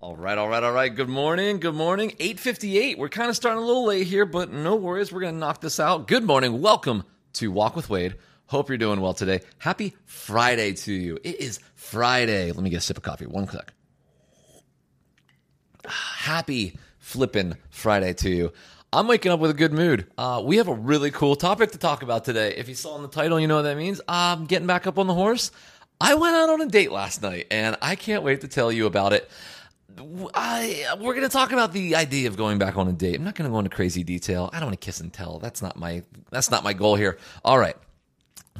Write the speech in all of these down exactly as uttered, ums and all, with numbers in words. All right, all right, all right. Good morning, good morning. eight fifty-eight. We're kind of starting a little late here, but no worries. We're going to knock this out. Good morning. Welcome to Walk With Wade. Hope you're doing well today. Happy Friday to you. It is Friday. Let me get a sip of coffee. One click. Happy flippin' Friday to you. I'm waking up with a good mood. Uh, we have a really cool topic to talk about today. If you saw in the title, you know what that means. I'm getting back up on the horse. I went out on a date last night, and I can't wait to tell you about it. I, we're going to talk about the idea of going back on a date. I'm not going to go into crazy detail. I don't want to kiss and tell. That's not my that's not my goal here. All right.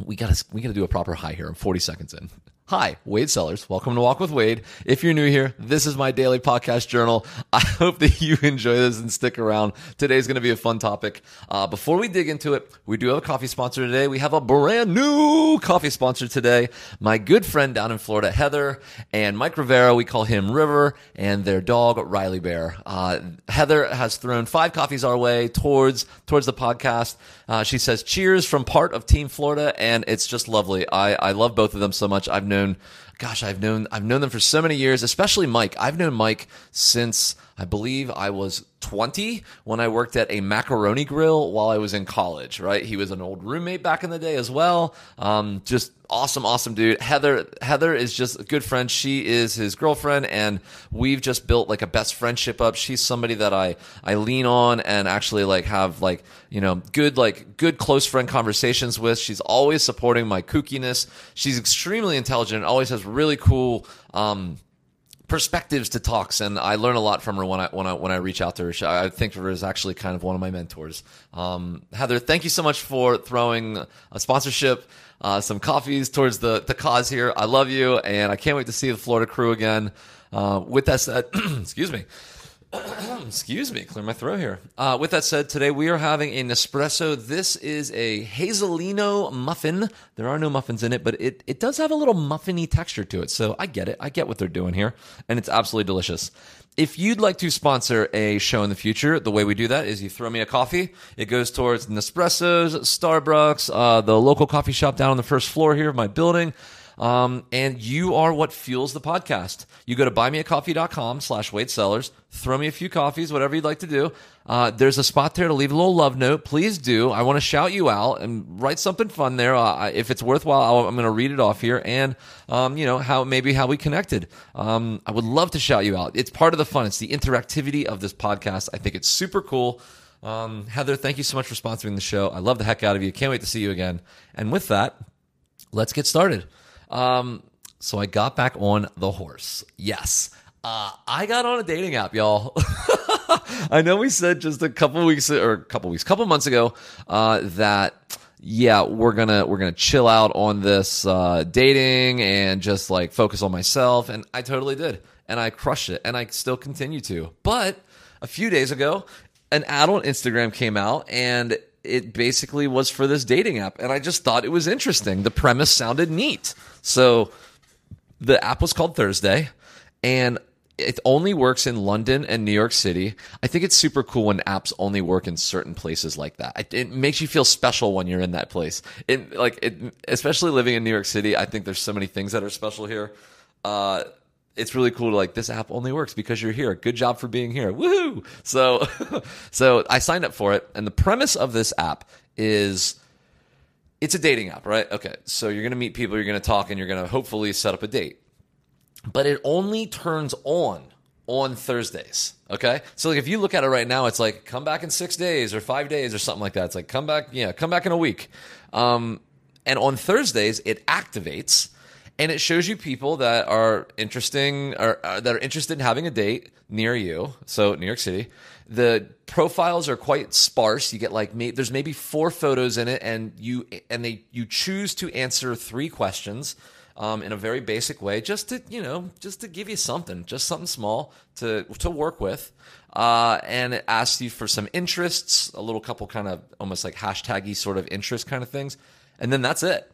We gotta we gotta do a proper hi here. I'm forty seconds in. Hi, Wade Sellers. Welcome to Walk with Wade. If you're new here, this is my daily podcast journal. I hope that you enjoy this and stick around. Today's going to be a fun topic. Uh, before we dig into it, we do have a coffee sponsor today. We have a brand new coffee sponsor today. My good friend down in Florida, Heather, and Mike Rivera, we call him River, and their dog, Riley Bear. Uh, Heather has thrown five coffees our way towards, towards the podcast. Uh, she says, cheers from part of Team Florida, and it's just lovely. I, I love both of them so much. I've known Gosh, I've known I've known them for so many years, especially Mike. I've known Mike since I believe I was twenty when I worked at a macaroni grill while I was in college, right? He was an old roommate back in the day as well. Um, just awesome, awesome dude. Heather Heather is just a good friend. She is his girlfriend, and we've just built like a best friendship up. She's somebody that I, I lean on and actually like have like, you know, good like good close friend conversations with. She's always supporting my kookiness. She's extremely intelligent, always has really cool um perspectives to talks, and I learn a lot from her when I when I when I reach out to her. She, I think of her as actually kind of one of my mentors. Um, Heather, thank you so much for throwing a sponsorship, uh, some coffees towards the the cause here. I love you, and I can't wait to see the Florida crew again. Uh, with that said, excuse me. Excuse me, clear my throat here. Uh, with that said, today we are having a Nespresso. This is a Hazelino muffin. There are no muffins in it, but it, it does have a little muffin-y texture to it. So I get it. I get what they're doing here, and it's absolutely delicious. If you'd like to sponsor a show in the future, the way we do that is you throw me a coffee. It goes towards Nespresso's, Starbucks, uh, the local coffee shop down on the first floor here of my building. Um, and you are what fuels the podcast. You go to buymeacoffee.com slash Wade Sellers, throw me a few coffees, whatever you'd like to do. Uh, there's a spot there to leave a little love note. Please do. I want to shout you out and write something fun there. Uh, if it's worthwhile, I'll, I'm going to read it off here and, um, you know, how, maybe how we connected. Um, I would love to shout you out. It's part of the fun. It's the interactivity of this podcast. I think it's super cool. Um, Heather, thank you so much for sponsoring the show. I love the heck out of you. Can't wait to see you again. And with that, let's get started. Um, so I got back on the horse. Yes. Uh, I got on a dating app, y'all. I know we said just a couple weeks or a couple weeks, couple months ago, uh, that yeah, we're gonna, we're gonna chill out on this, uh, dating and just like focus on myself. And I totally did. And I crushed it, and I still continue to, but a few days ago, an ad on Instagram came out, and it basically was for this dating app, and I just thought it was interesting. The premise sounded neat. So the app was called Thursday, and it only works in London and New York City. I think it's super cool when apps only work in certain places like that. It, it makes you feel special when you're in that place. It, like it, especially living in New York City, I think there's so many things that are special here. Uh, It's really cool to like, this app only works because you're here. Good job for being here. Woohoo! So, so I signed up for it. And the premise of this app is it's a dating app, right? Okay. So you're going to meet people, you're going to talk, and you're going to hopefully set up a date. But it only turns on on Thursdays. Okay. So like, if you look at it right now, it's like, come back in six days or five days or something like that. It's like, come back, yeah, come back in a week. Um, and on Thursdays it activates. And it shows you people that are interesting, or, or that are interested in having a date near you. So New York City, the profiles are quite sparse. You get like may, there's maybe four photos in it, and you and they you choose to answer three questions um, in a very basic way, just to you know, just to give you something, just something small to to work with. Uh, and it asks you for some interests, a little couple kind of almost like hashtaggy sort of interest kind of things, and then that's it.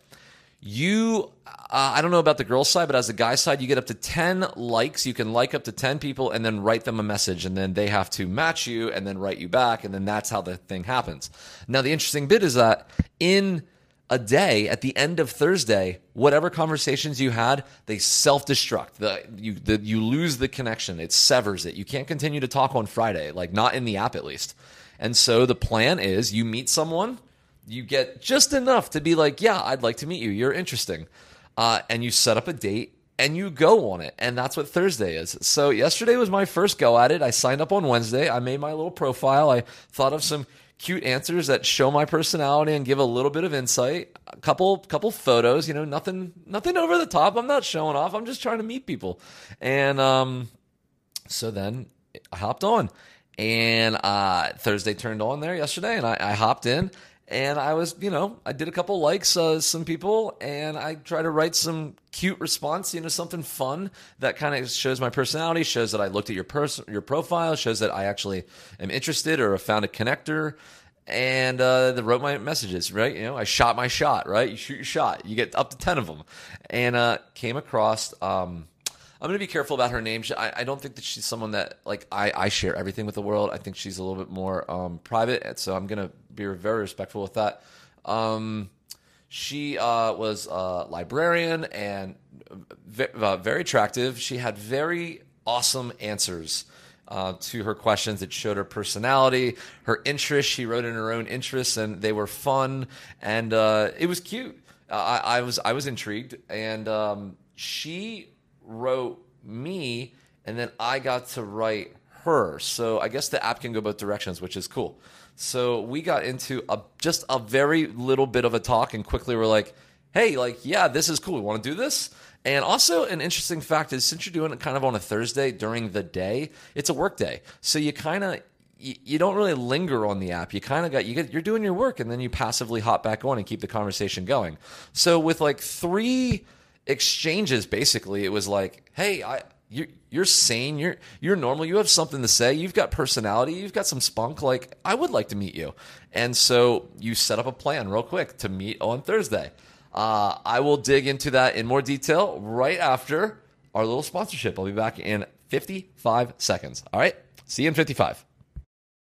You, uh, I don't know about the girl's side, but as the guy's side, you get up to ten likes. You can like up to ten people and then write them a message, and then they have to match you and then write you back, and then that's how the thing happens. Now, the interesting bit is that in a day, at the end of Thursday, whatever conversations you had, they self-destruct. The, you, the, you lose the connection. It severs it. You can't continue to talk on Friday, like not in the app at least. And so the plan is you meet someone, you get just enough to be like, yeah, I'd like to meet you. You're interesting. Uh, and you set up a date and you go on it. And that's what Thursday is. So yesterday was my first go at it. I signed up on Wednesday. I made my little profile. I thought of some cute answers that show my personality and give a little bit of insight. A couple couple photos, you know, nothing nothing over the top. I'm not showing off. I'm just trying to meet people. And um, so then I hopped on. And uh, Thursday turned on there yesterday, and I, I hopped in. And I was, you know, I did a couple likes, uh, some people, and I try to write some cute response, you know, something fun that kind of shows my personality, shows that I looked at your pers- your profile, shows that I actually am interested or found a connector, and uh, they wrote my messages, right? You know, I shot my shot, right? You shoot your shot. You get up to ten of them. And uh, came across, um, I'm going to be careful about her name. She, I, I don't think that she's someone that, like, I, I share everything with the world. I think she's a little bit more um, private, so I'm going to be very respectful with that. Um, she uh, was a librarian and ve- uh, very attractive. She had very awesome answers uh, to her questions. It showed her personality, her interests. She wrote in her own interests, and they were fun, and uh, it was cute. Uh, I, I was I was intrigued, and um, she wrote me, and then I got to write her. So I guess the app can go both directions, which is cool. So we got into a, just a very little bit of a talk, and quickly we're like, hey, like, yeah, this is cool. We want to do this. And also an interesting fact is, since you're doing it kind of on a Thursday during the day, it's a work day. So you kind of, you, you don't really linger on the app. You kind of got, you get, you're doing your work, and then you passively hop back on and keep the conversation going. So with like three exchanges, basically, it was like, hey, I, You're, you're sane, you're you're normal, you have something to say, you've got personality, you've got some spunk, like, I would like to meet you. And so you set up a plan real quick to meet on Thursday. Uh, I will dig into that in more detail right after our little sponsorship. I'll be back in fifty-five seconds. All right, see you in fifty-five.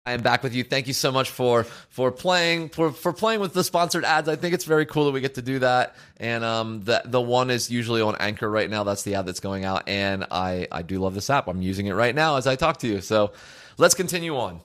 I am back with you. Thank you so much for for playing for, for playing with the sponsored ads. I think it's very cool that we get to do that. And um, the the one is usually on Anchor right now. That's the ad that's going out. And I, I do love this app. I'm using it right now as I talk to you. So let's continue on.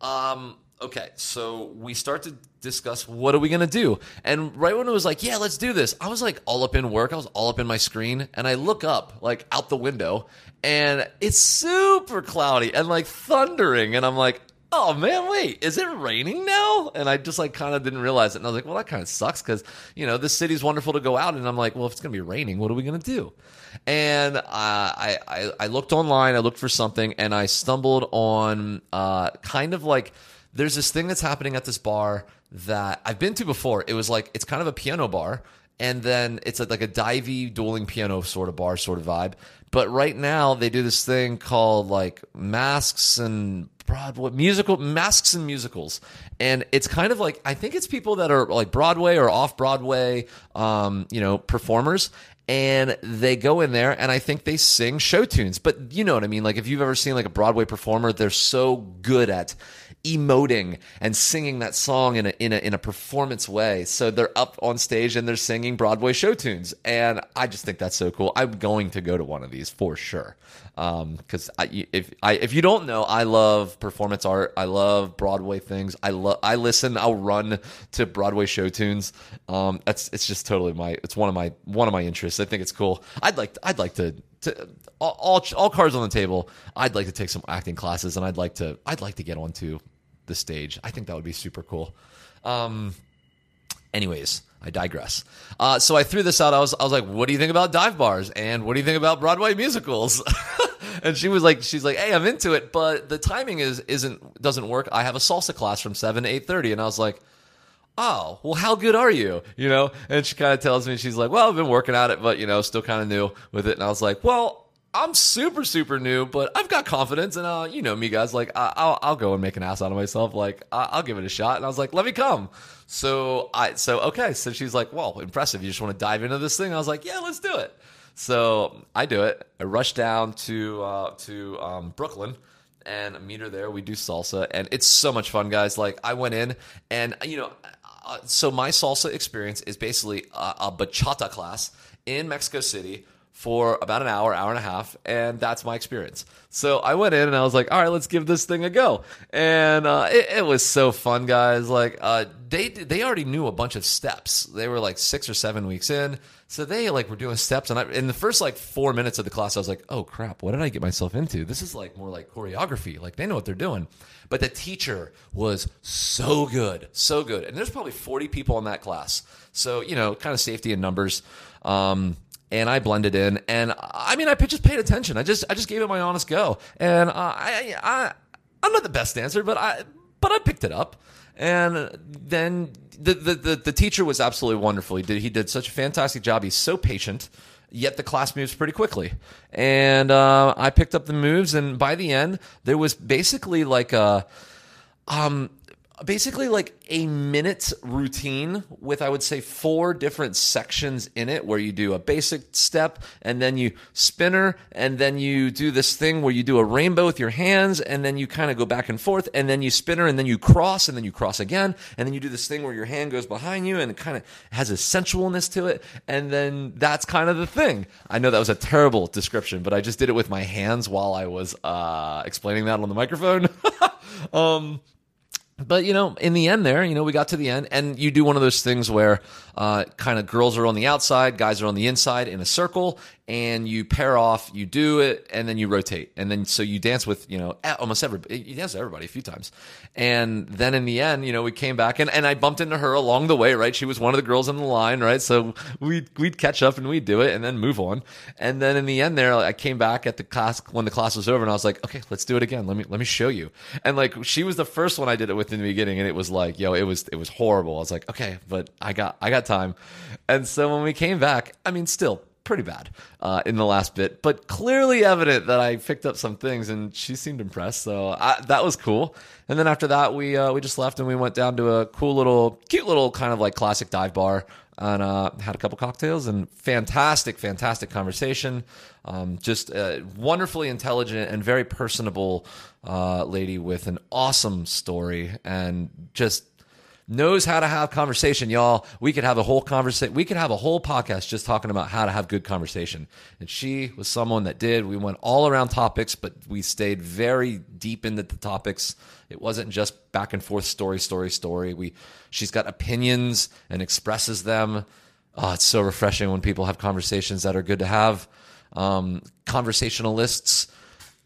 Um, okay, so we start to discuss, what are we going to do? And right when it was like, yeah, let's do this, I was like all up in work. I was all up in my screen. And I look up, like, out the window. And it's super cloudy and, like, thundering. And I'm like, oh man, wait, is it raining now? And I just like kind of didn't realize it. And I was like, well, that kind of sucks, because, you know, this city's wonderful to go out. And I'm like, well, if it's going to be raining, what are we going to do? And uh, I, I, I looked online, I looked for something, and I stumbled on uh, kind of like, there's this thing that's happening at this bar that I've been to before. It was like, it's kind of a piano bar. And then it's like a divey, dueling piano sort of bar sort of vibe. But right now they do this thing called like masks and Broadway musical masks and musicals, and it's kind of like, I think it's people that are like Broadway or off Broadway, um, you know, performers, and they go in there and I think they sing show tunes. But you know what I mean? Like if you've ever seen like a Broadway performer, they're so good at emoting and singing that song in a in a in a performance way. So they're up on stage and they're singing Broadway show tunes, and I just think that's so cool. I'm going to go to one of these for sure. Um, because I if I if you don't know, I love performance art. I love Broadway things. I love I listen. I'll run to Broadway show tunes. Um, that's it's just totally my it's one of my one of my interests. I think it's cool. I'd like I'd like to. To, all, all all cards on the table. I'd like to take some acting classes, and I'd like to I'd like to get onto the stage. I think that would be super cool. Um, anyways, I digress. Uh, so I threw this out. I was I was like, "What do you think about dive bars? And what do you think about Broadway musicals?" And she was like, "She's like, hey, I'm into it, but the timing is isn't doesn't work. I have a salsa class from seven to eight thirty." And I was like, oh, well, how good are you? You know, and she kind of tells me, she's like, well, I've been working at it, but, you know, still kind of new with it. And I was like, well, I'm super, super new, but I've got confidence. And, uh, you know, me guys, like, I- I'll, I'll go and make an ass out of myself. Like, I- I'll give it a shot. And I was like, let me come. So I, so, okay. So she's like, well, impressive. You just want to dive into this thing? I was like, yeah, let's do it. So I do it. I rush down to, uh, to, um, Brooklyn. And meet her there. We do salsa, and it's so much fun, guys. Like, I went in, and, you know, uh, so my salsa experience is basically a, a bachata class in Mexico City for about an hour, hour and a half, and that's my experience. So I went in and I was like, all right, let's give this thing a go. And uh, it, it was so fun, guys. Like uh, they they already knew a bunch of steps. They were like six or seven weeks in. So they like were doing steps. And I, in the first like four minutes of the class, I was like, oh, crap, what did I get myself into? This is like more like choreography. Like they know what they're doing. But the teacher was so good, so good. And there's probably forty people in that class. So, you know, kind of safety in numbers. Um And I blended in, and I mean, I just paid attention. I just, I just gave it my honest go, and uh, I, I, I'm not the best dancer, but I, but I picked it up. And then the, the, the, the teacher was absolutely wonderful. He did, he did such a fantastic job. He's so patient, yet the class moves pretty quickly. And uh, I picked up the moves, and by the end, there was basically like a, um. Basically like a minute routine with, I would say, four different sections in it where you do a basic step and then you spinner and then you do this thing where you do a rainbow with your hands and then you kind of go back and forth and then you spinner and then you cross and then you cross again and then you do this thing where your hand goes behind you and it kind of has a sensualness to it and then that's kind of the thing. I know that was a terrible description, but I just did it with my hands while I was uh, explaining that on the microphone. um... But, you know, in the end there, you know, we got to the end, and you do one of those things where uh, kind of girls are on the outside, guys are on the inside in a circle, and you pair off, you do it, and then you rotate. And then so you dance with, you know, almost everybody. You dance with everybody a few times. And then in the end, you know, we came back, and, and I bumped into her along the way, right? She was one of the girls in the line, right? So we'd, we'd catch up, and we'd do it, and then move on. And then in the end there, I came back at the class when the class was over, and I was like, okay, let's do it again. Let me, let me show you. And, like, she was the first one I did it with in the beginning, and it was like, yo, it was it was horrible. I was like, okay, but I got I got time. And so when we came back, I mean, still pretty bad uh, in the last bit, but clearly evident that I picked up some things, and she seemed impressed, so I, that was cool. And then after that, we uh, we just left, and we went down to a cool little, cute little kind of like classic dive bar, and uh, had a couple cocktails, and fantastic, fantastic conversation. Um, just a wonderfully intelligent and very personable uh, lady with an awesome story, and just knows how to have conversation, y'all. We could have a whole conversation. We could have a whole podcast just talking about how to have good conversation. And she was someone that did. We went all around topics, but we stayed very deep into the topics. It wasn't just back and forth story, story, story. We, she's got opinions and expresses them. Oh, it's so refreshing when people have conversations that are good to have. Um, conversationalists.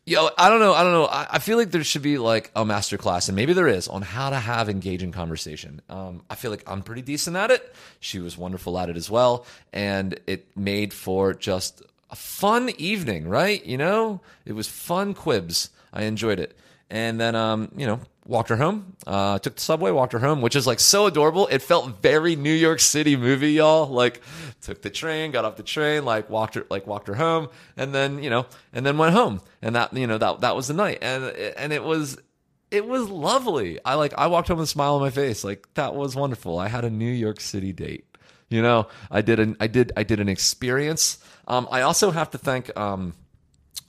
Yo, I don't know. I don't know. I feel like there should be like a masterclass, and maybe there is, on how to have engaging conversation. Um, I feel like I'm pretty decent at it. She was wonderful at it as well, and it made for just a fun evening, right? You know, it was fun quibs. I enjoyed it, and then um, you know, walked her home. Uh, took the subway, walked her home, which is like so adorable. It felt very New York City movie, y'all. Like, took the train, got off the train, like walked her, like walked her home, and then, you know, and then went home. And that, you know, that that was the night, and and it was it was lovely. I like I walked home with a smile on my face, like that was wonderful. I had a New York City date, you know. I did an I did I did an experience. Um, I also have to thank um.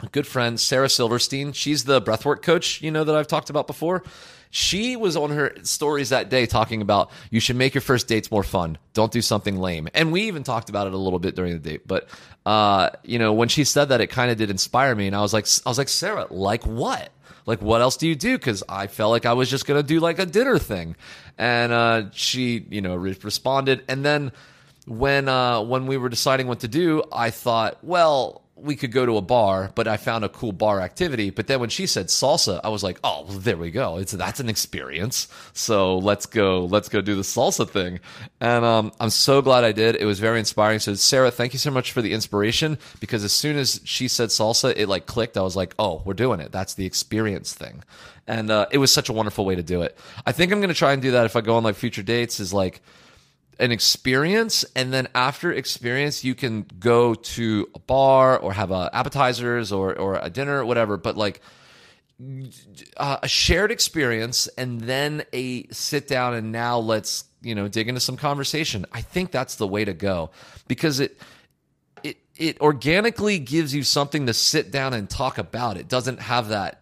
a good friend, Sarah Silverstein. She's the breathwork coach, you know, that I've talked about before. She was on her stories that day talking about you should make your first dates more fun. Don't do something lame. And we even talked about it a little bit during the date. But, uh, you know, when she said that, it kind of did inspire me. And I was like, I was like, Sarah, like what? Like, what else do you do? Because I felt like I was just going to do like a dinner thing. And uh, she, you know, re- responded. And then when uh, when we were deciding what to do, I thought, well, we could go to a bar, but I found a cool bar activity. But then when she said salsa, I was like, oh, well, there we go. It's, that's an experience. So let's go, let's go do the salsa thing. And, um, I'm so glad I did. It was very inspiring. So Sarah, thank you so much for the inspiration, because as soon as she said salsa, it like clicked. I was like, oh, we're doing it. That's the experience thing. And, uh, it was such a wonderful way to do it. I think I'm going to try and do that if I go on like future dates, is like an experience, and then after experience you can go to a bar or have a appetizers or or a dinner or whatever, but like uh, a shared experience, and then a sit down and now let's, you know, dig into some conversation. I think that's the way to go, because it it it organically gives you something to sit down and talk about. It doesn't have that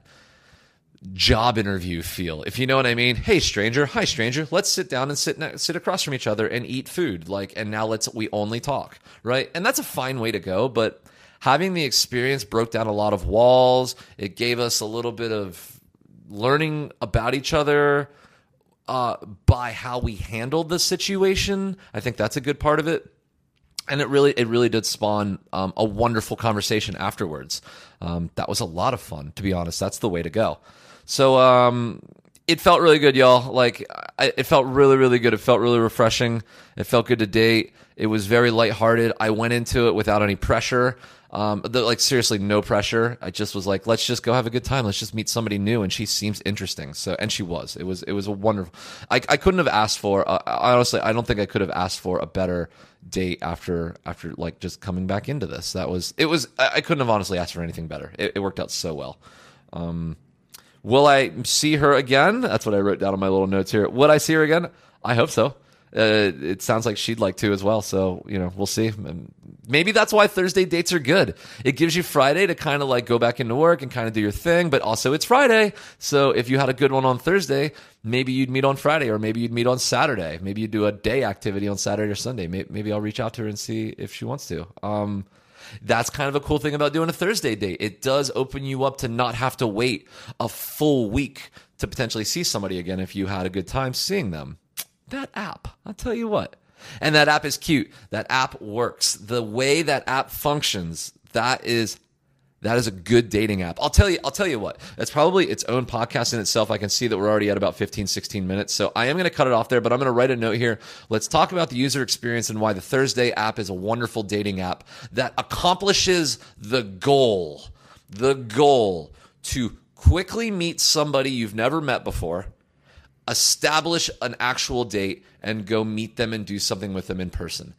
job interview feel, if you know what I mean. Hey, stranger. Hi, stranger. Let's sit down and sit ne- sit across from each other and eat food. Like, and now let's we only talk, right? And that's a fine way to go. But having the experience broke down a lot of walls. It gave us a little bit of learning about each other uh, by how we handled the situation. I think that's a good part of it. And it really, it really did spawn um, a wonderful conversation afterwards. Um, that was a lot of fun, to be honest. That's the way to go. So um, it felt really good, y'all. Like I, it felt really, really good. It felt really refreshing. It felt good to date. It was very lighthearted. I went into it without any pressure. Um, the, like seriously, no pressure. I just was like, let's just go have a good time. Let's just meet somebody new. And she seems interesting. So, and she was. It was, it was a wonderful. I, I couldn't have asked for. Uh, honestly, I don't think I could have asked for a better date after after like just coming back into this. That was it was. I, I couldn't have honestly asked for anything better. It, it worked out so well. Um, Will I see her again? That's what I wrote down on my little notes here. Would I see her again? I hope so. Uh, it sounds like she'd like to as well. So, you know, we'll see. Maybe that's why Thursday dates are good. It gives you Friday to kind of like go back into work and kind of do your thing. But also it's Friday. So if you had a good one on Thursday, maybe you'd meet on Friday, or maybe you'd meet on Saturday. Maybe you do a day activity on Saturday or Sunday. Maybe I'll reach out to her and see if she wants to. Um, That's kind of a cool thing about doing a Thursday date. It does open you up to not have to wait a full week to potentially see somebody again if you had a good time seeing them. That app, I'll tell you what. And that app is cute. That app works. The way that app functions, that is that is a good dating app. I'll tell you, I'll tell you what. That's probably its own podcast in itself. I can see that we're already at about fifteen, sixteen minutes. So I am going to cut it off there, but I'm going to write a note here. Let's talk about the user experience and why the Thursday app is a wonderful dating app that accomplishes the goal, the goal to quickly meet somebody you've never met before, establish an actual date, and go meet them and do something with them in person.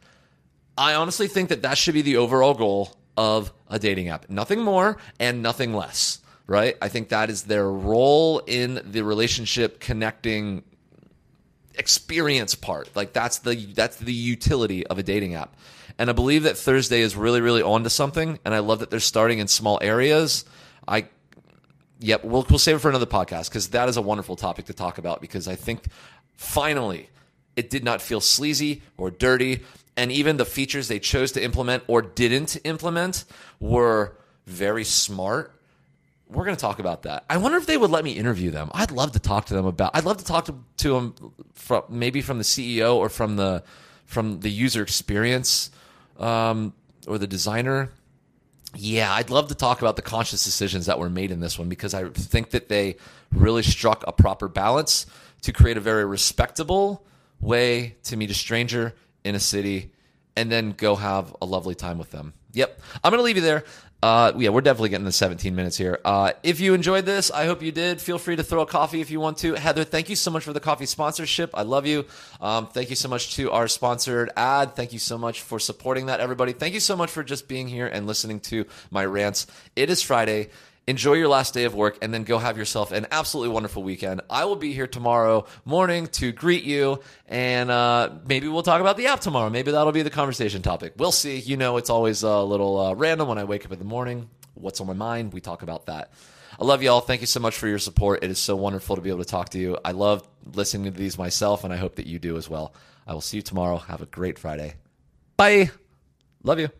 I honestly think that that should be the overall goal of a dating app. Nothing more and nothing less, right? I think that is their role in the relationship connecting experience part. Like that's the that's the utility of a dating app. And I believe that Thursday is really, really onto something. And I love that they're starting in small areas. I yep, we'll we'll save it for another podcast because that is a wonderful topic to talk about, because I think finally it did not feel sleazy or dirty. And even the features they chose to implement or didn't implement were very smart. We're going to talk about that. I wonder if they would let me interview them. I'd love to talk to them about. I'd love to talk to, to them from maybe from the C E O or from the from the user experience um, or the designer. Yeah, I'd love to talk about the conscious decisions that were made in this one, because I think that they really struck a proper balance to create a very respectable way to meet a stranger in a city, and then go have a lovely time with them. Yep. I'm going to leave you there. Uh, yeah, we're definitely getting the seventeen minutes here. Uh, if you enjoyed this, I hope you did. Feel free to throw a coffee if you want to. Heather, thank you so much for the coffee sponsorship. I love you. Um, thank you so much to our sponsored ad. Thank you so much for supporting that, everybody. Thank you so much for just being here and listening to my rants. It is Friday. Enjoy your last day of work, and then go have yourself an absolutely wonderful weekend. I will be here tomorrow morning to greet you, and uh, maybe we'll talk about the app tomorrow. Maybe that'll be the conversation topic. We'll see. You know, it's always a little uh, random when I wake up in the morning. What's on my mind? We talk about that. I love y'all. Thank you so much for your support. It is so wonderful to be able to talk to you. I love listening to these myself, and I hope that you do as well. I will see you tomorrow. Have a great Friday. Bye. Love you.